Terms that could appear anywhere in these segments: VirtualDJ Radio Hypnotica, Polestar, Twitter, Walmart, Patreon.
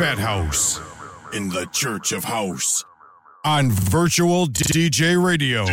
Phathouse in the Church of House on Virtual DJ Radio.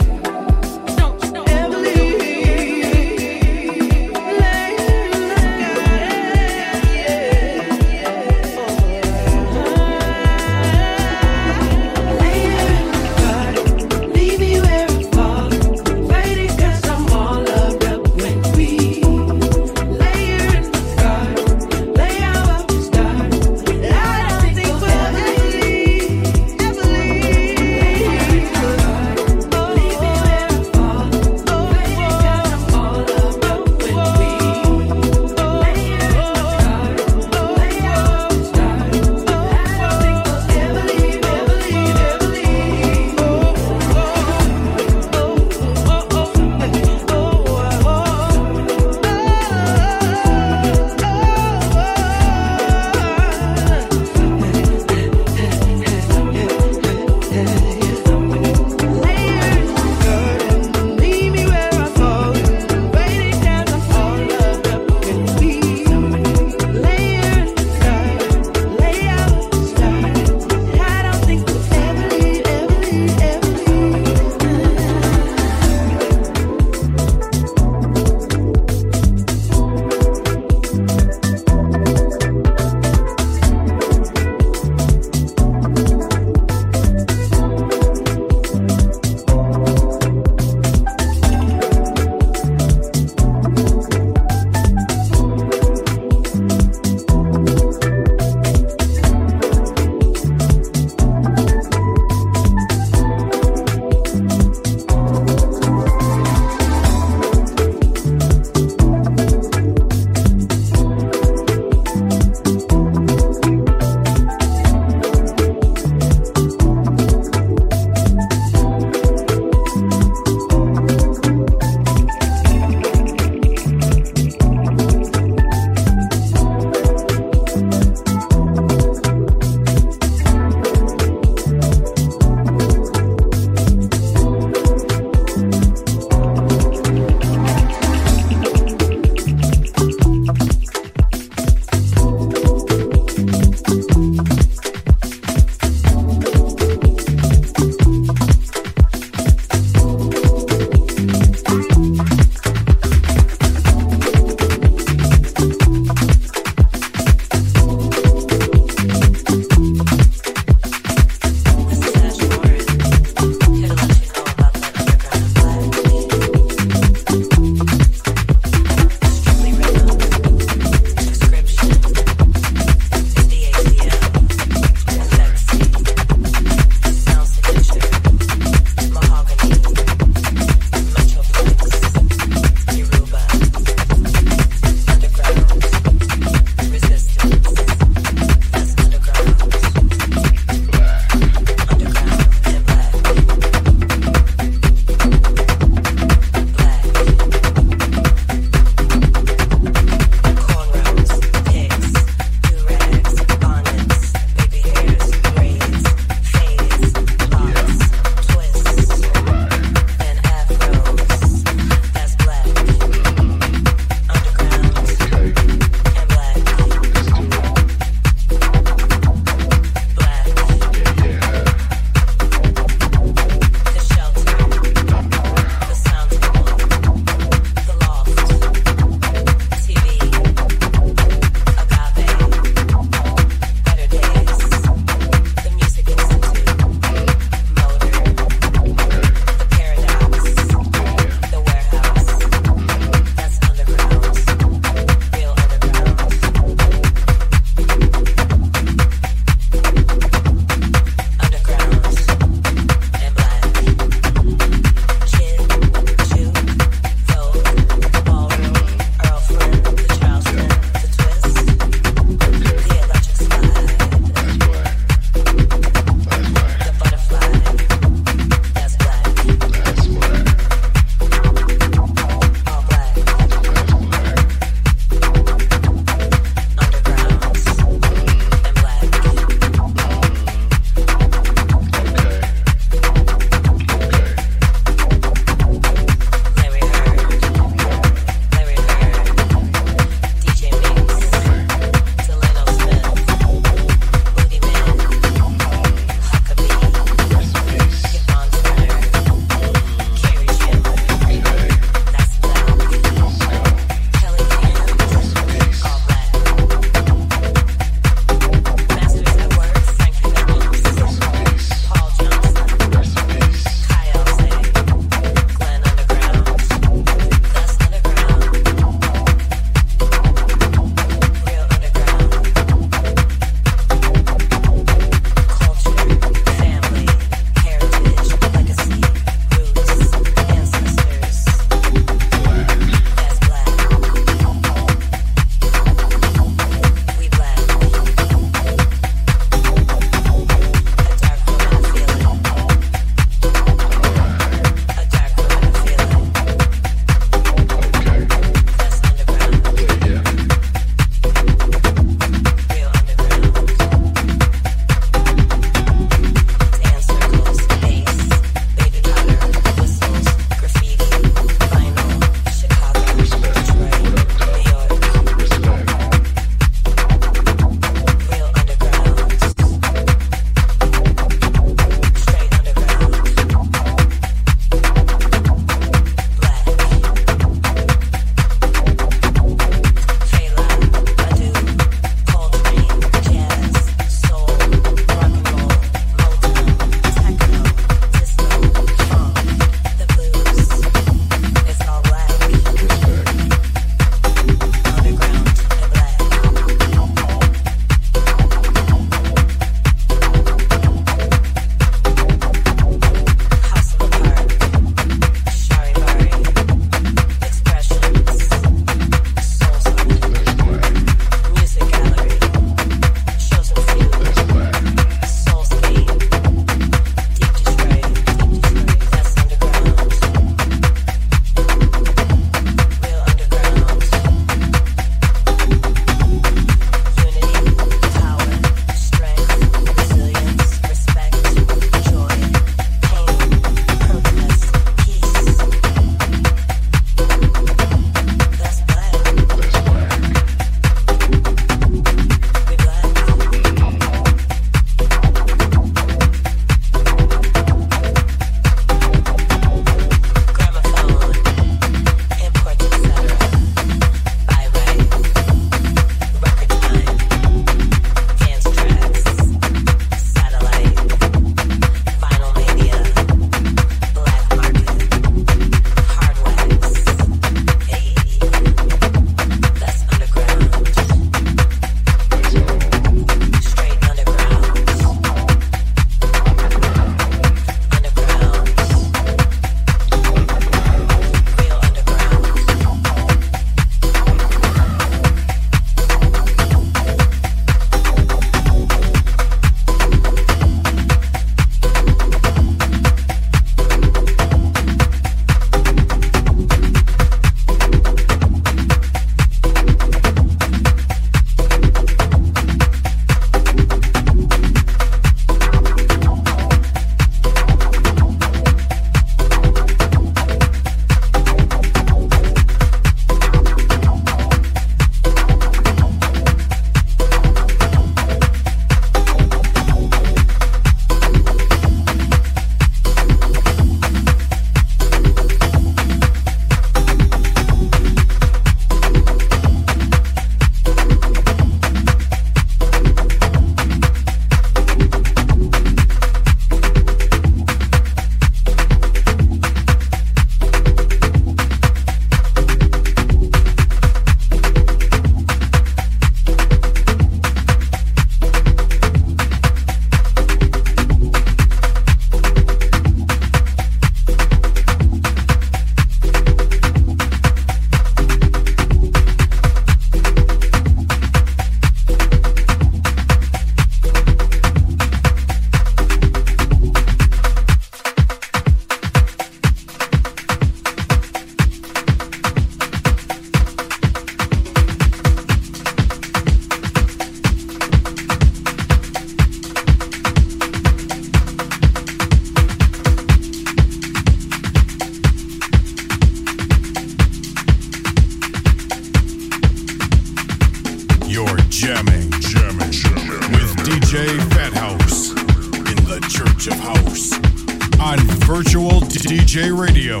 on Virtual DJ Radio.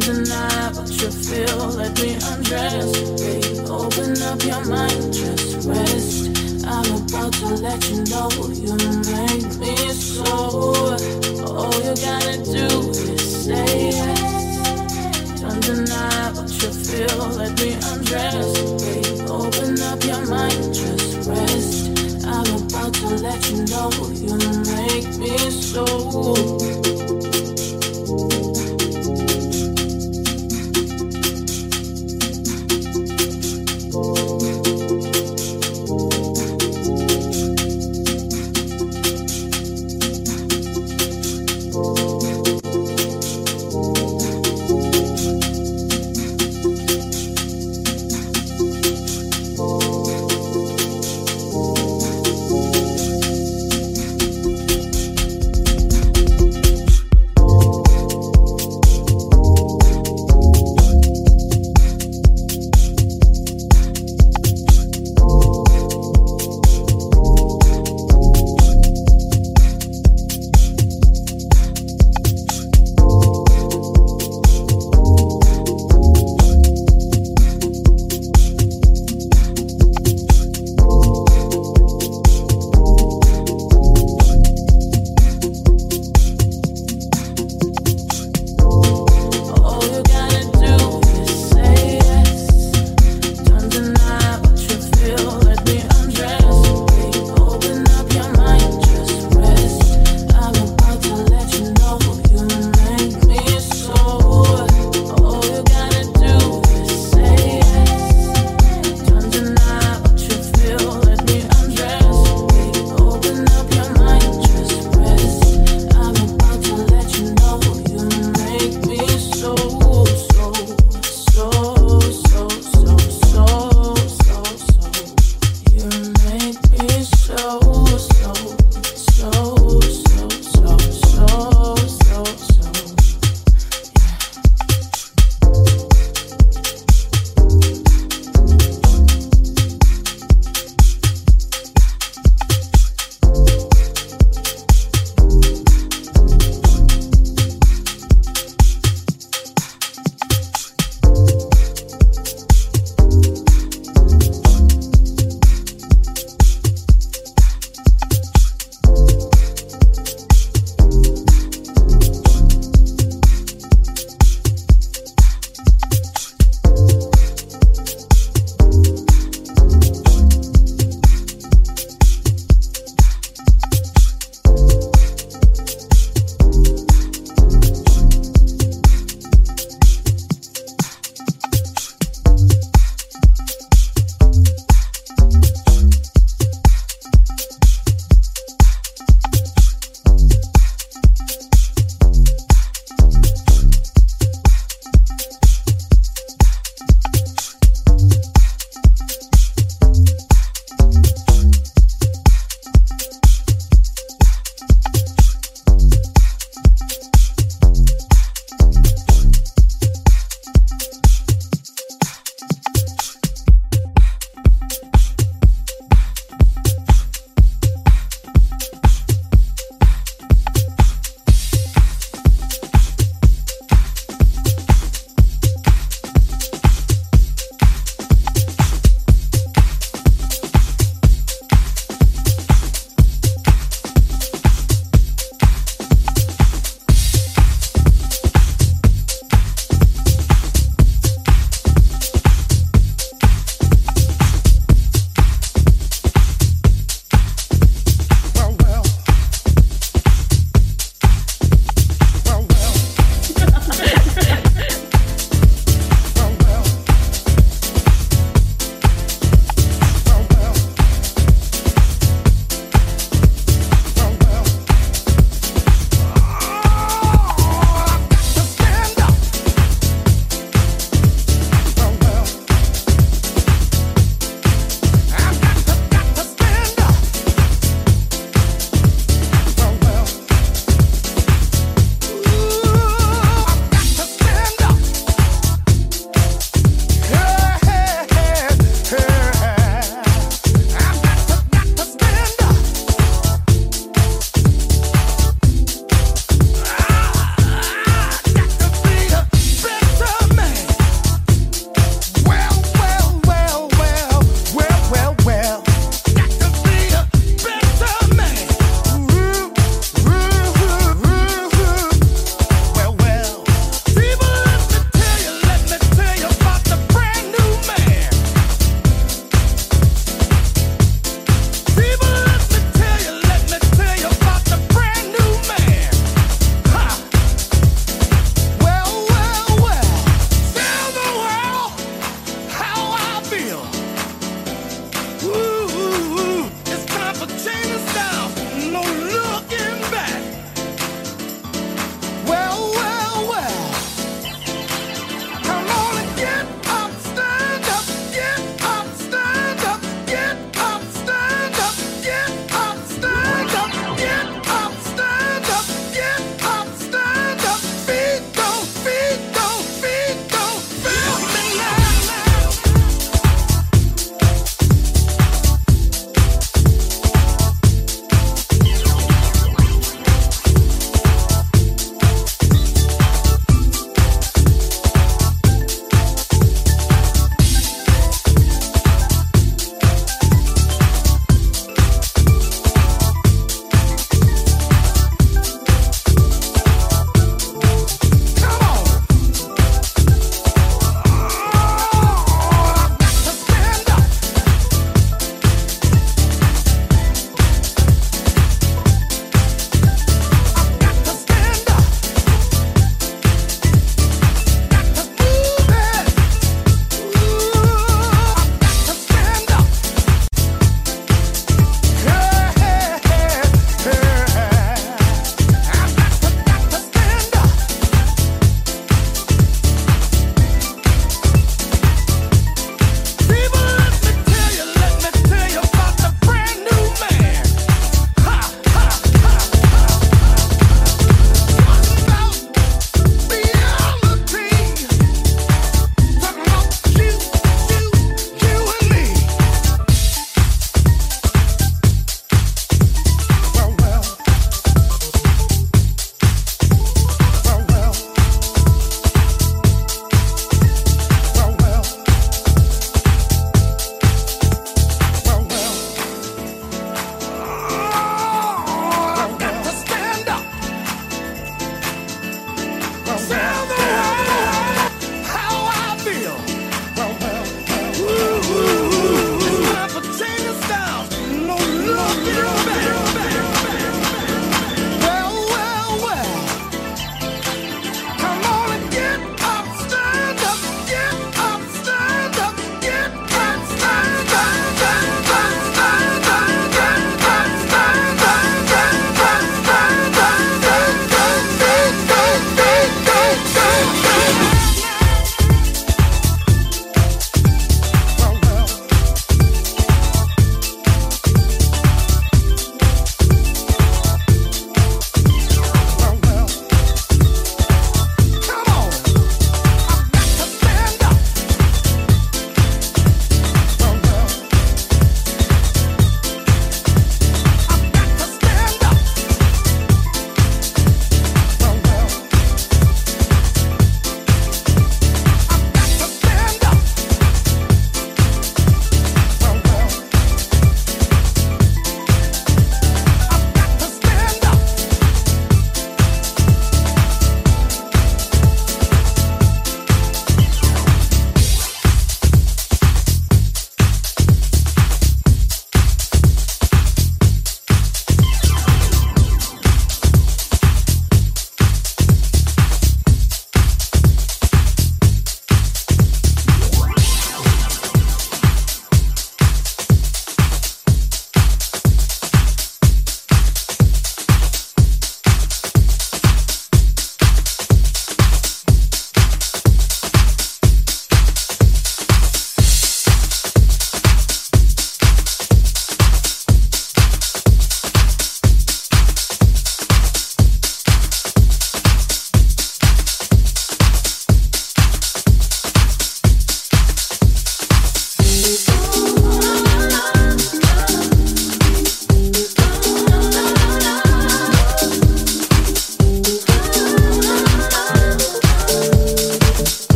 deny what you feel. Let me undress. Open up your mind, just rest. I'm about to let you know you make me so. All you gotta do is say yes. Don't deny what you feel. Let me undress. Open up your mind, just rest. I'm about to let you know you make me so.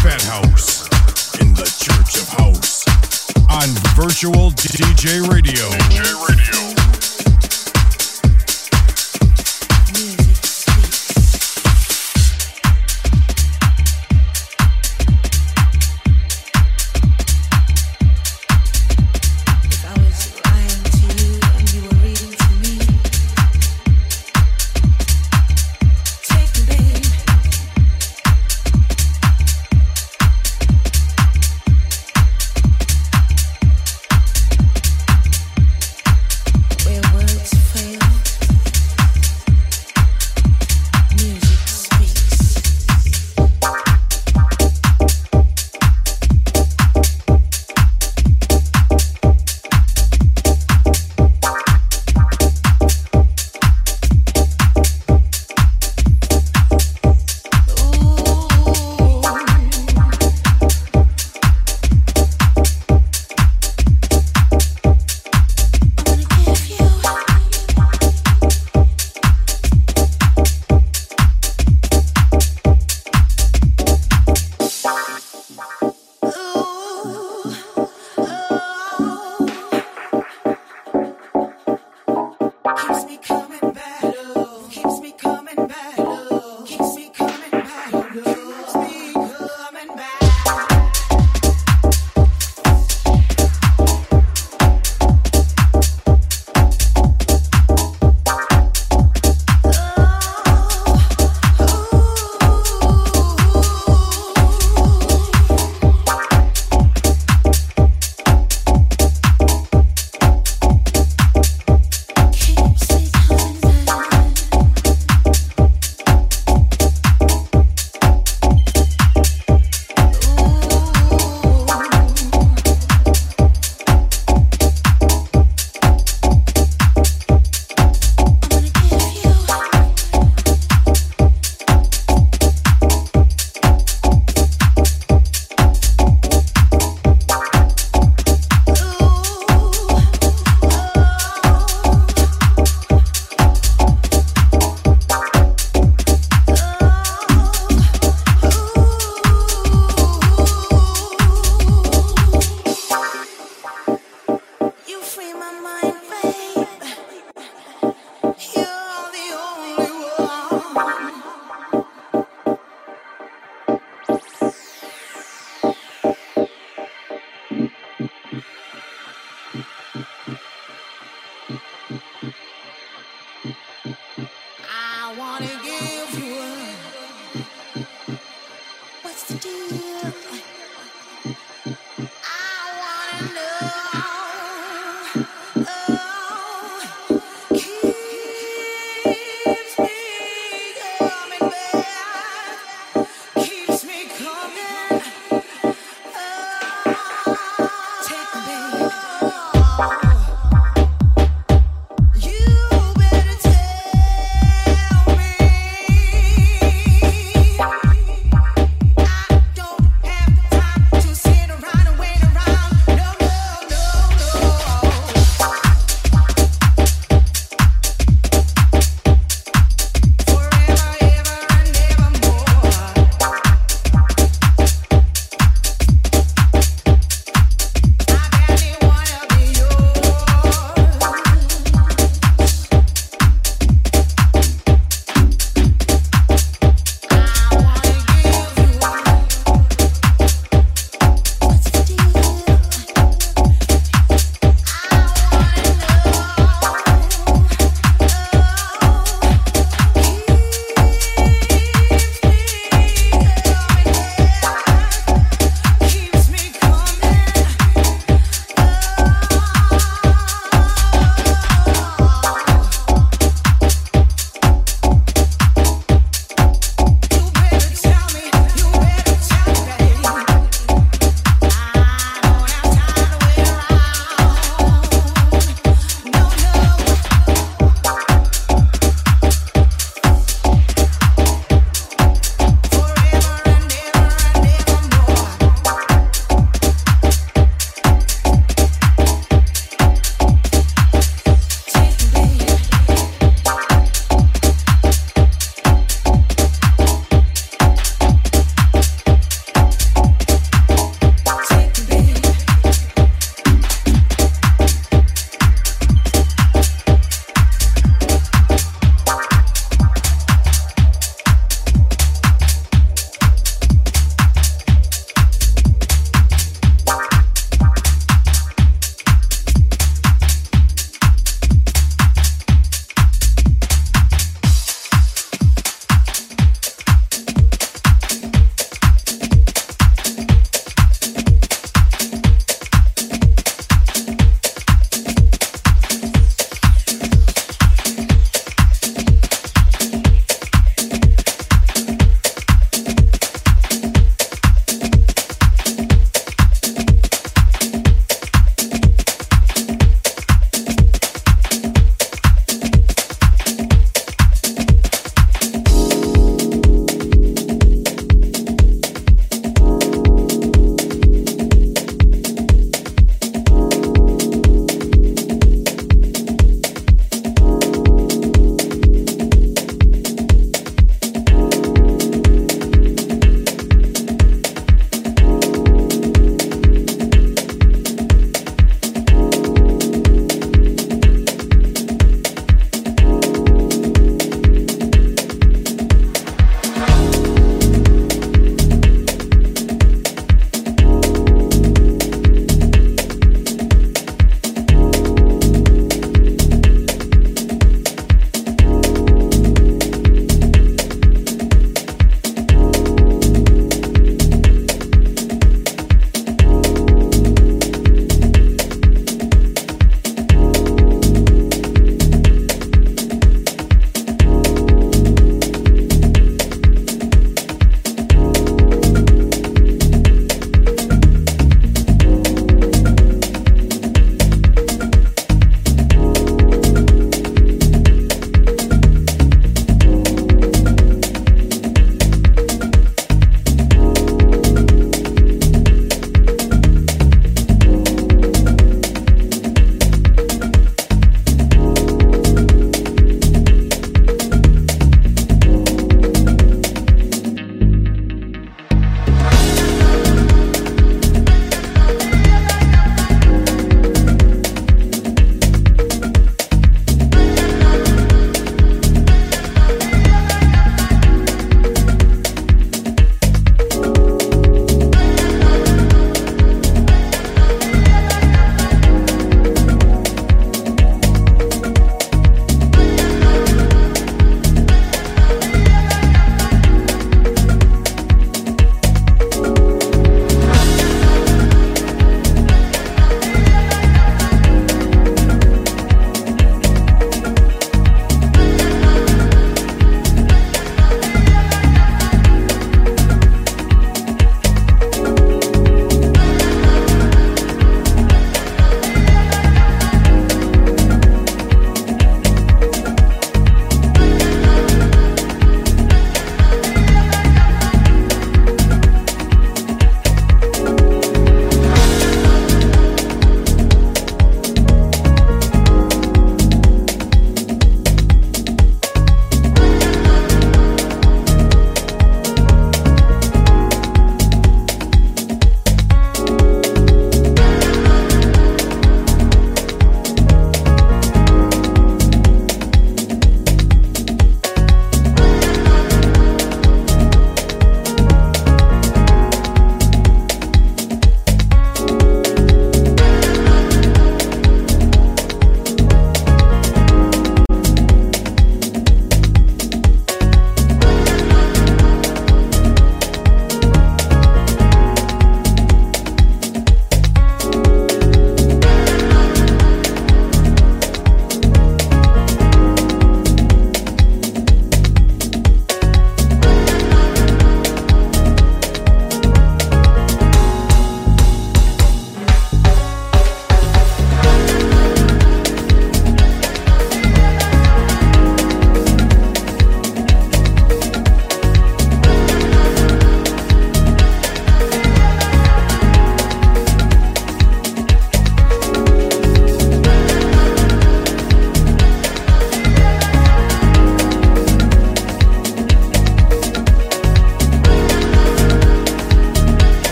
Phathouse in the Church of House on Virtual DJ Radio.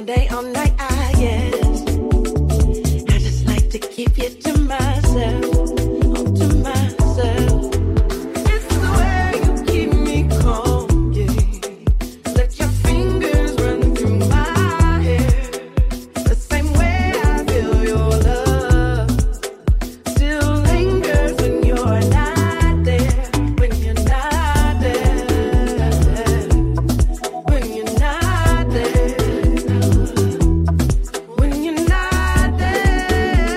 all day, all night, ah, yes. I just like to keep you to myself, all to myself. It's the way you keep me calm, yeah. Let your fingers run through my hair. The same way I feel your love still lingers when you're not there, when you're not there, when you're not there. Were you not there?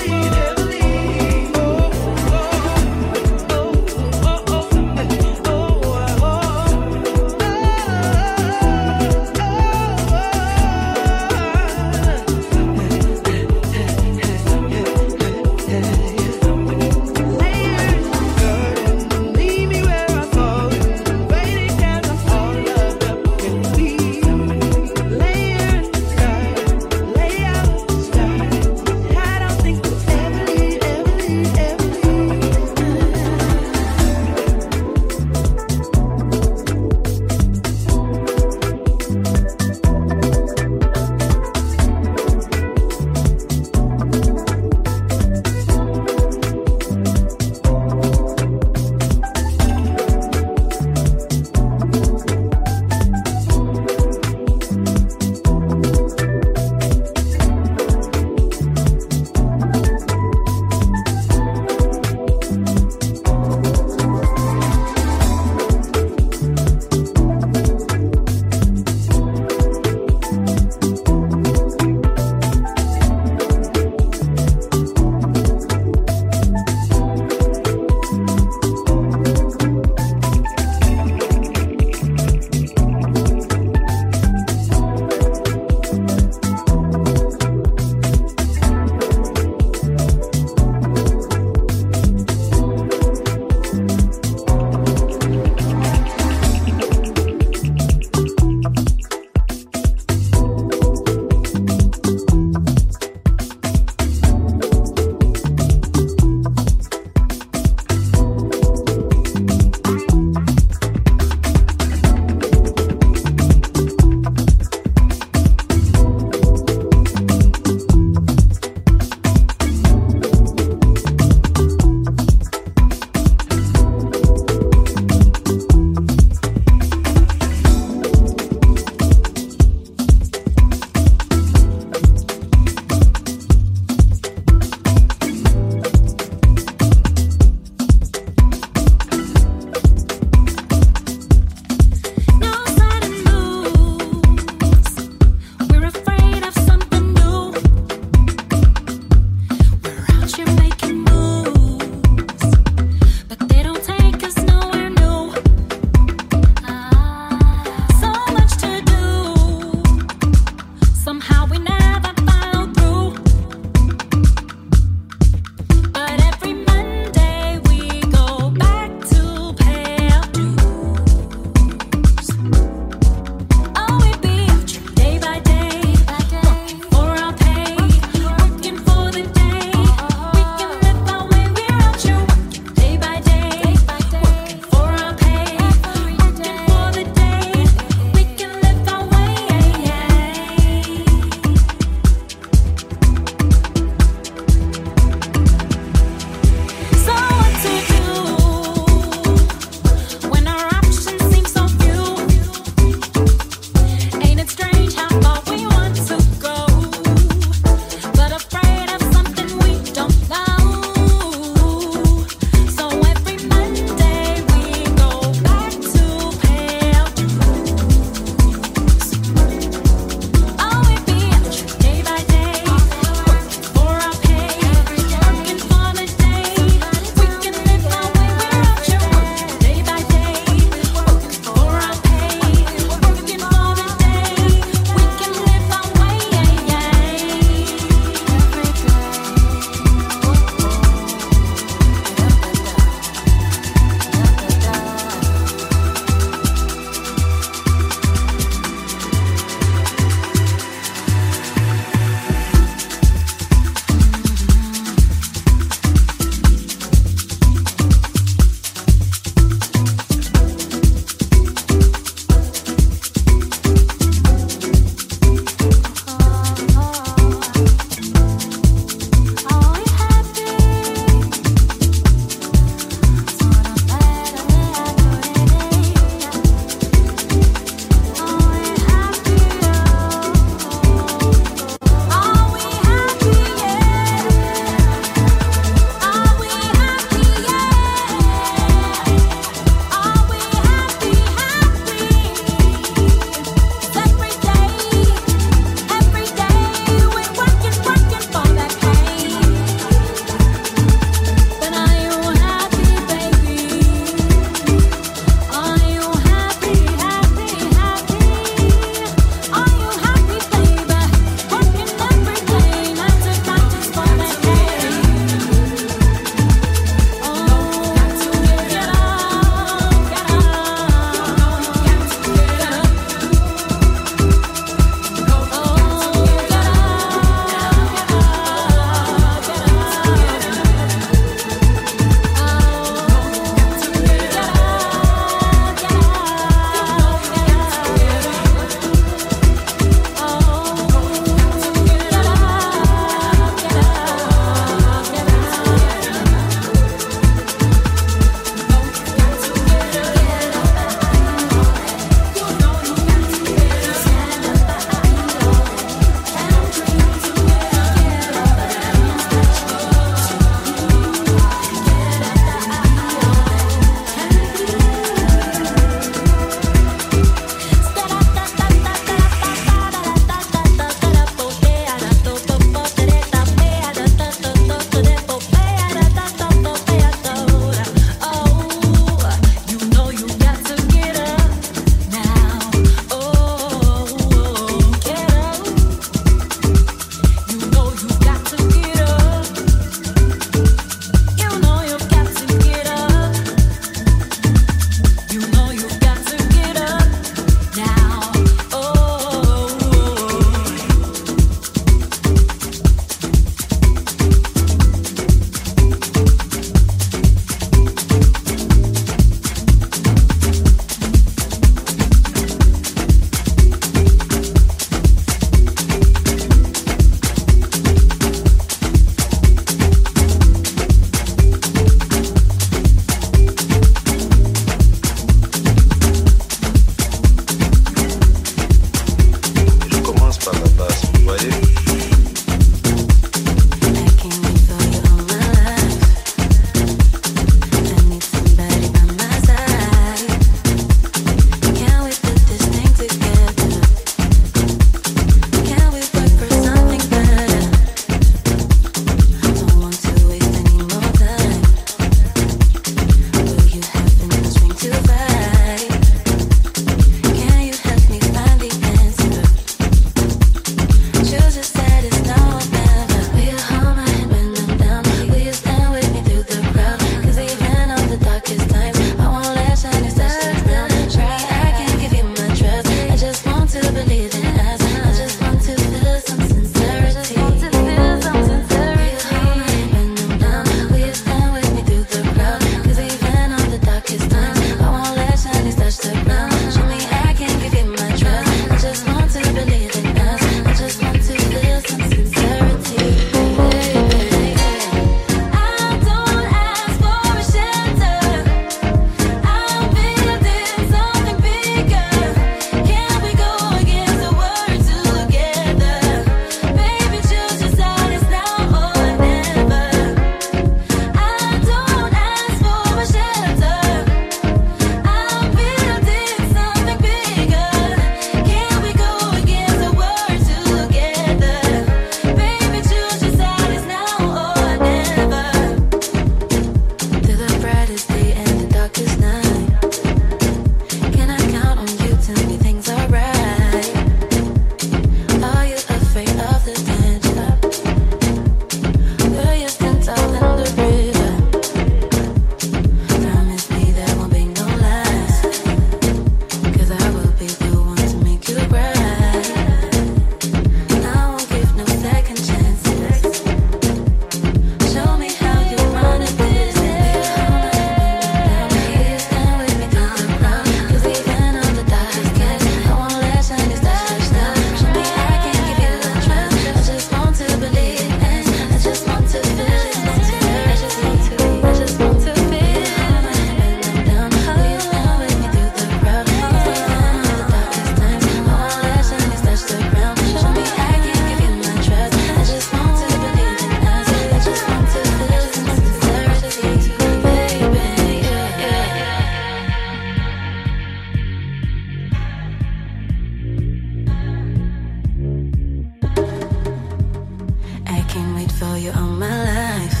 saw you all my life.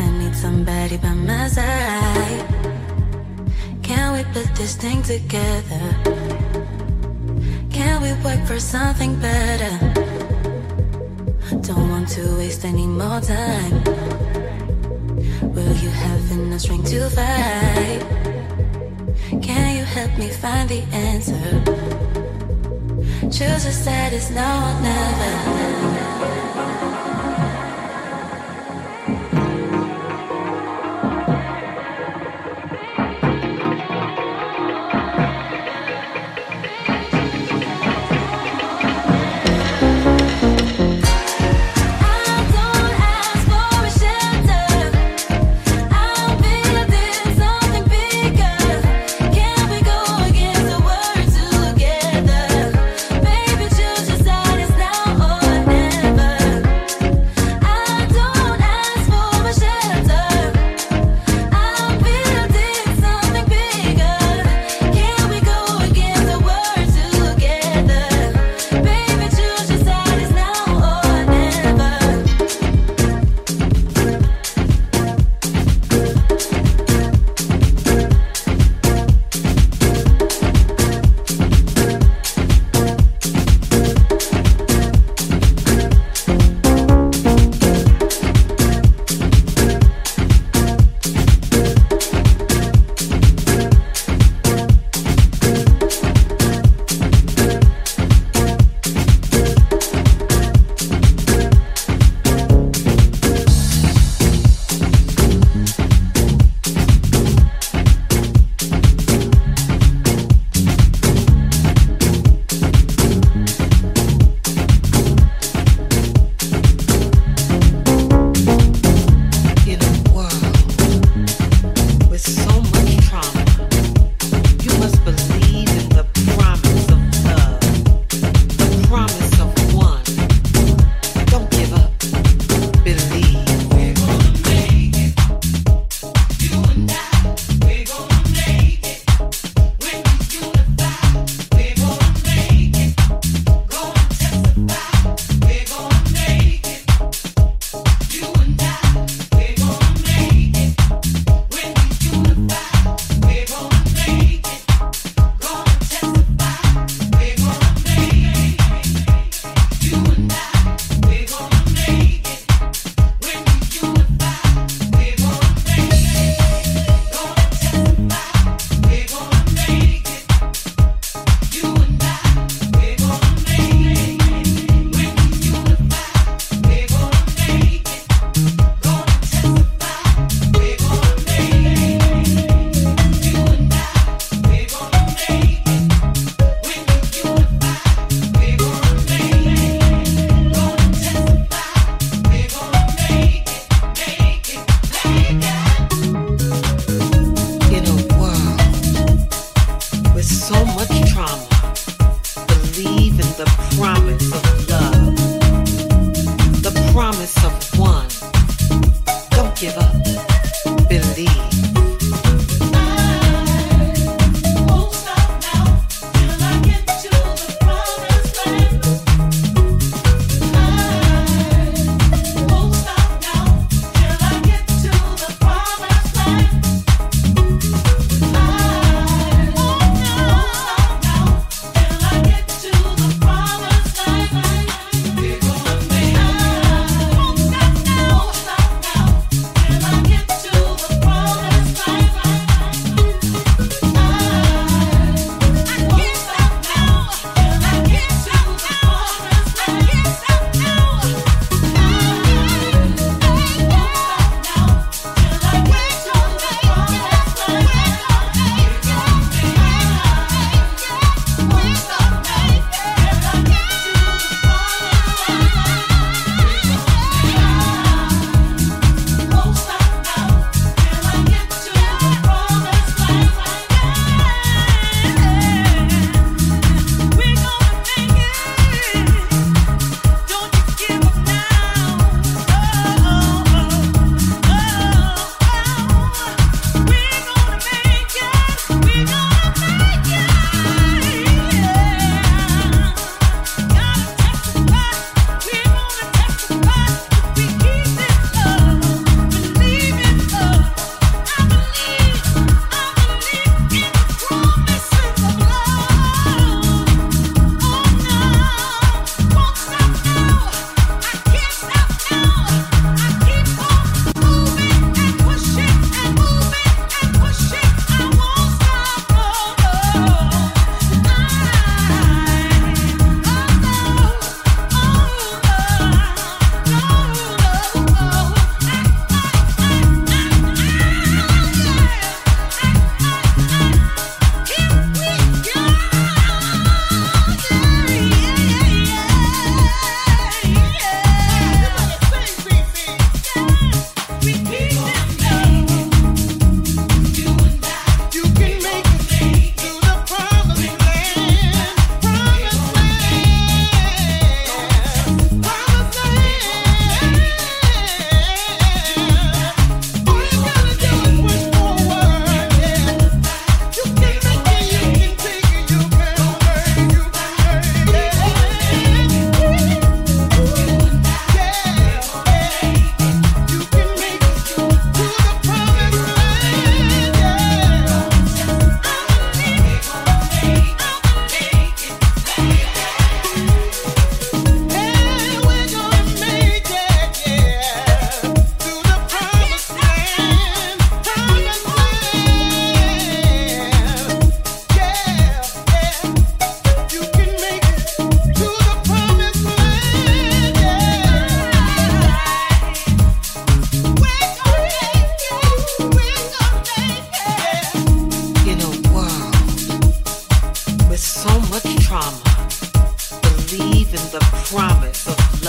I need somebody by my side. Can we put this thing together? Can we work for something better? Don't want to waste any more time. Will you have enough strength to fight? Can you help me find the answer? Choose a side, it's now or never.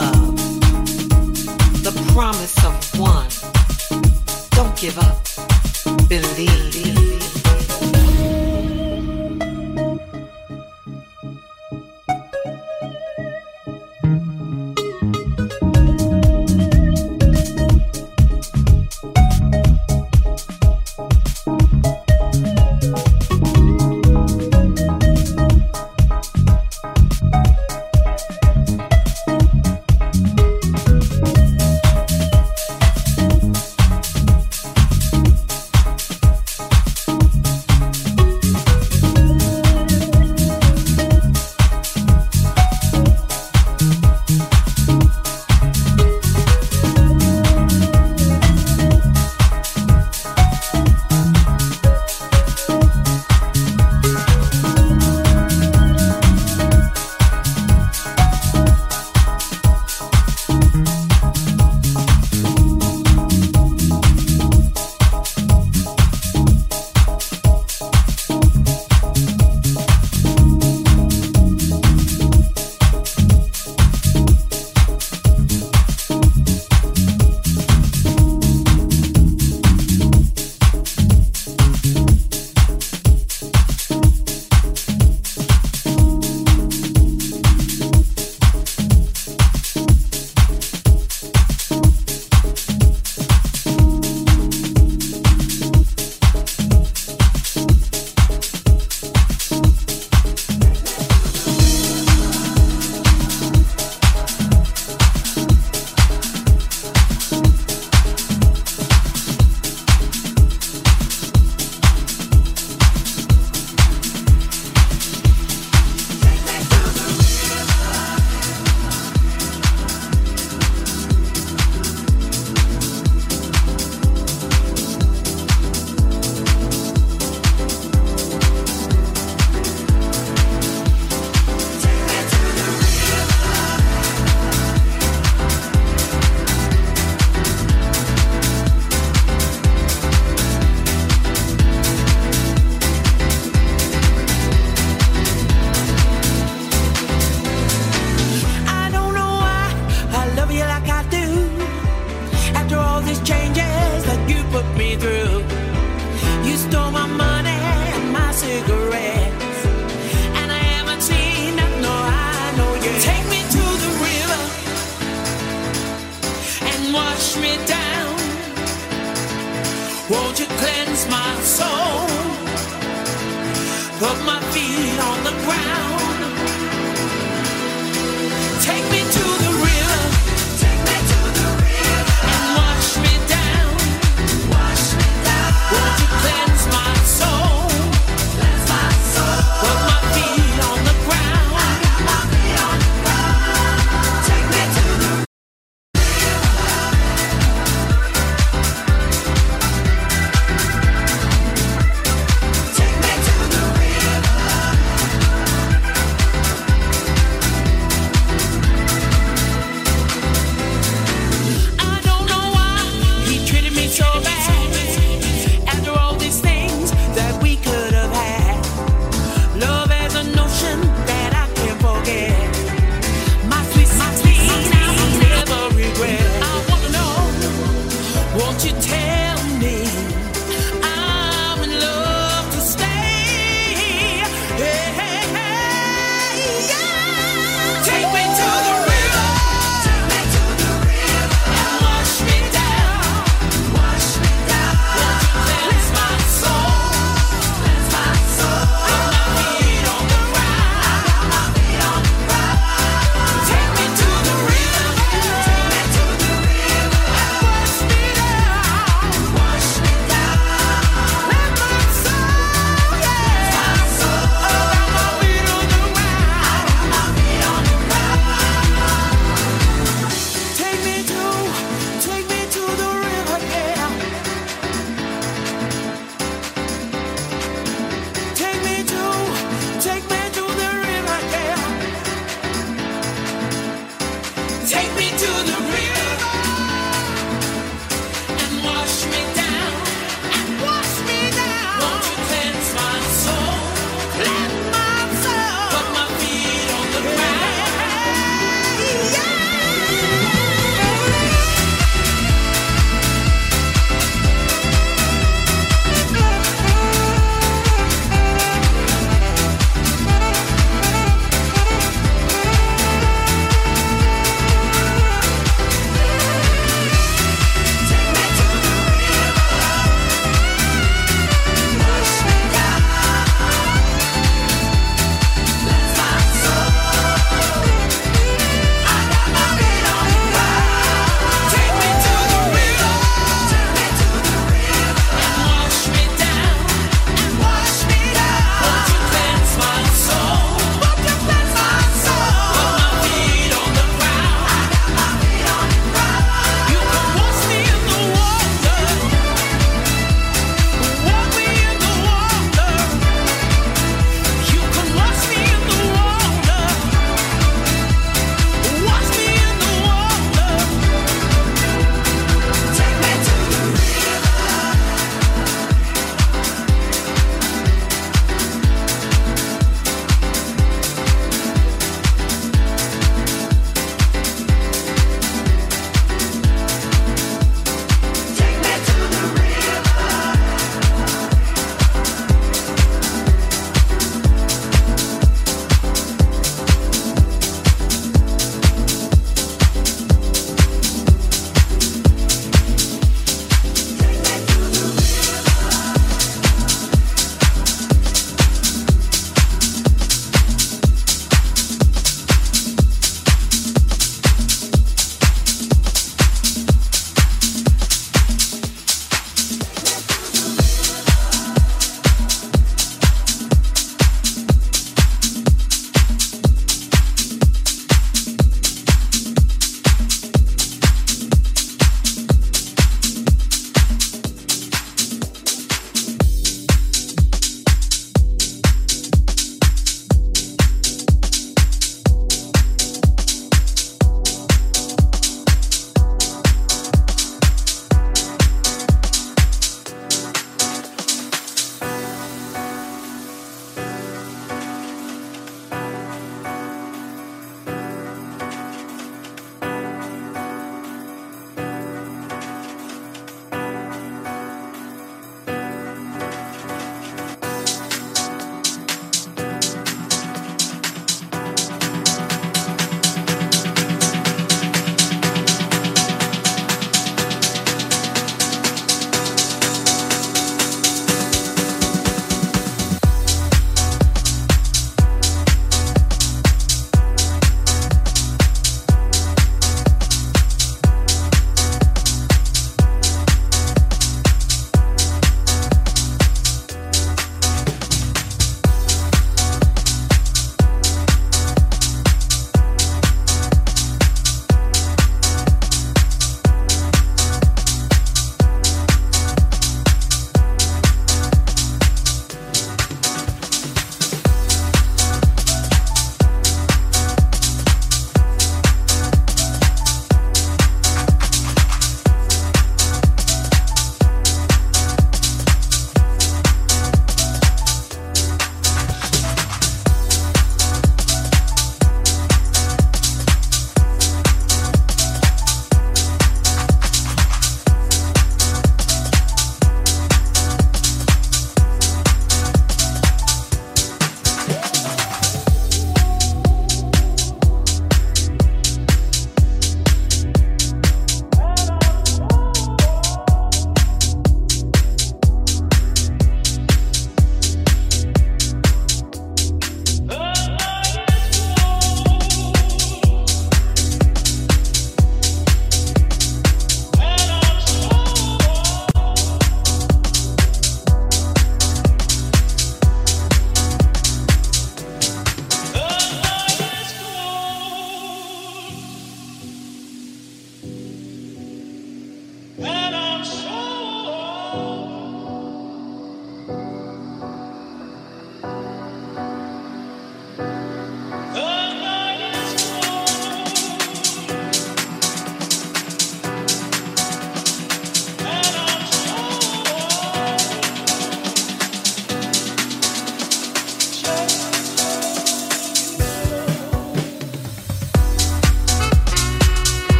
love, the promise of one. Don't give up, believe.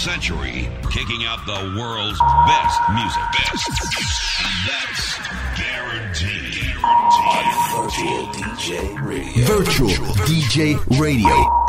century, kicking out the world's best music. That's guaranteed. On Virtual DJ Radio. Virtual DJ Radio.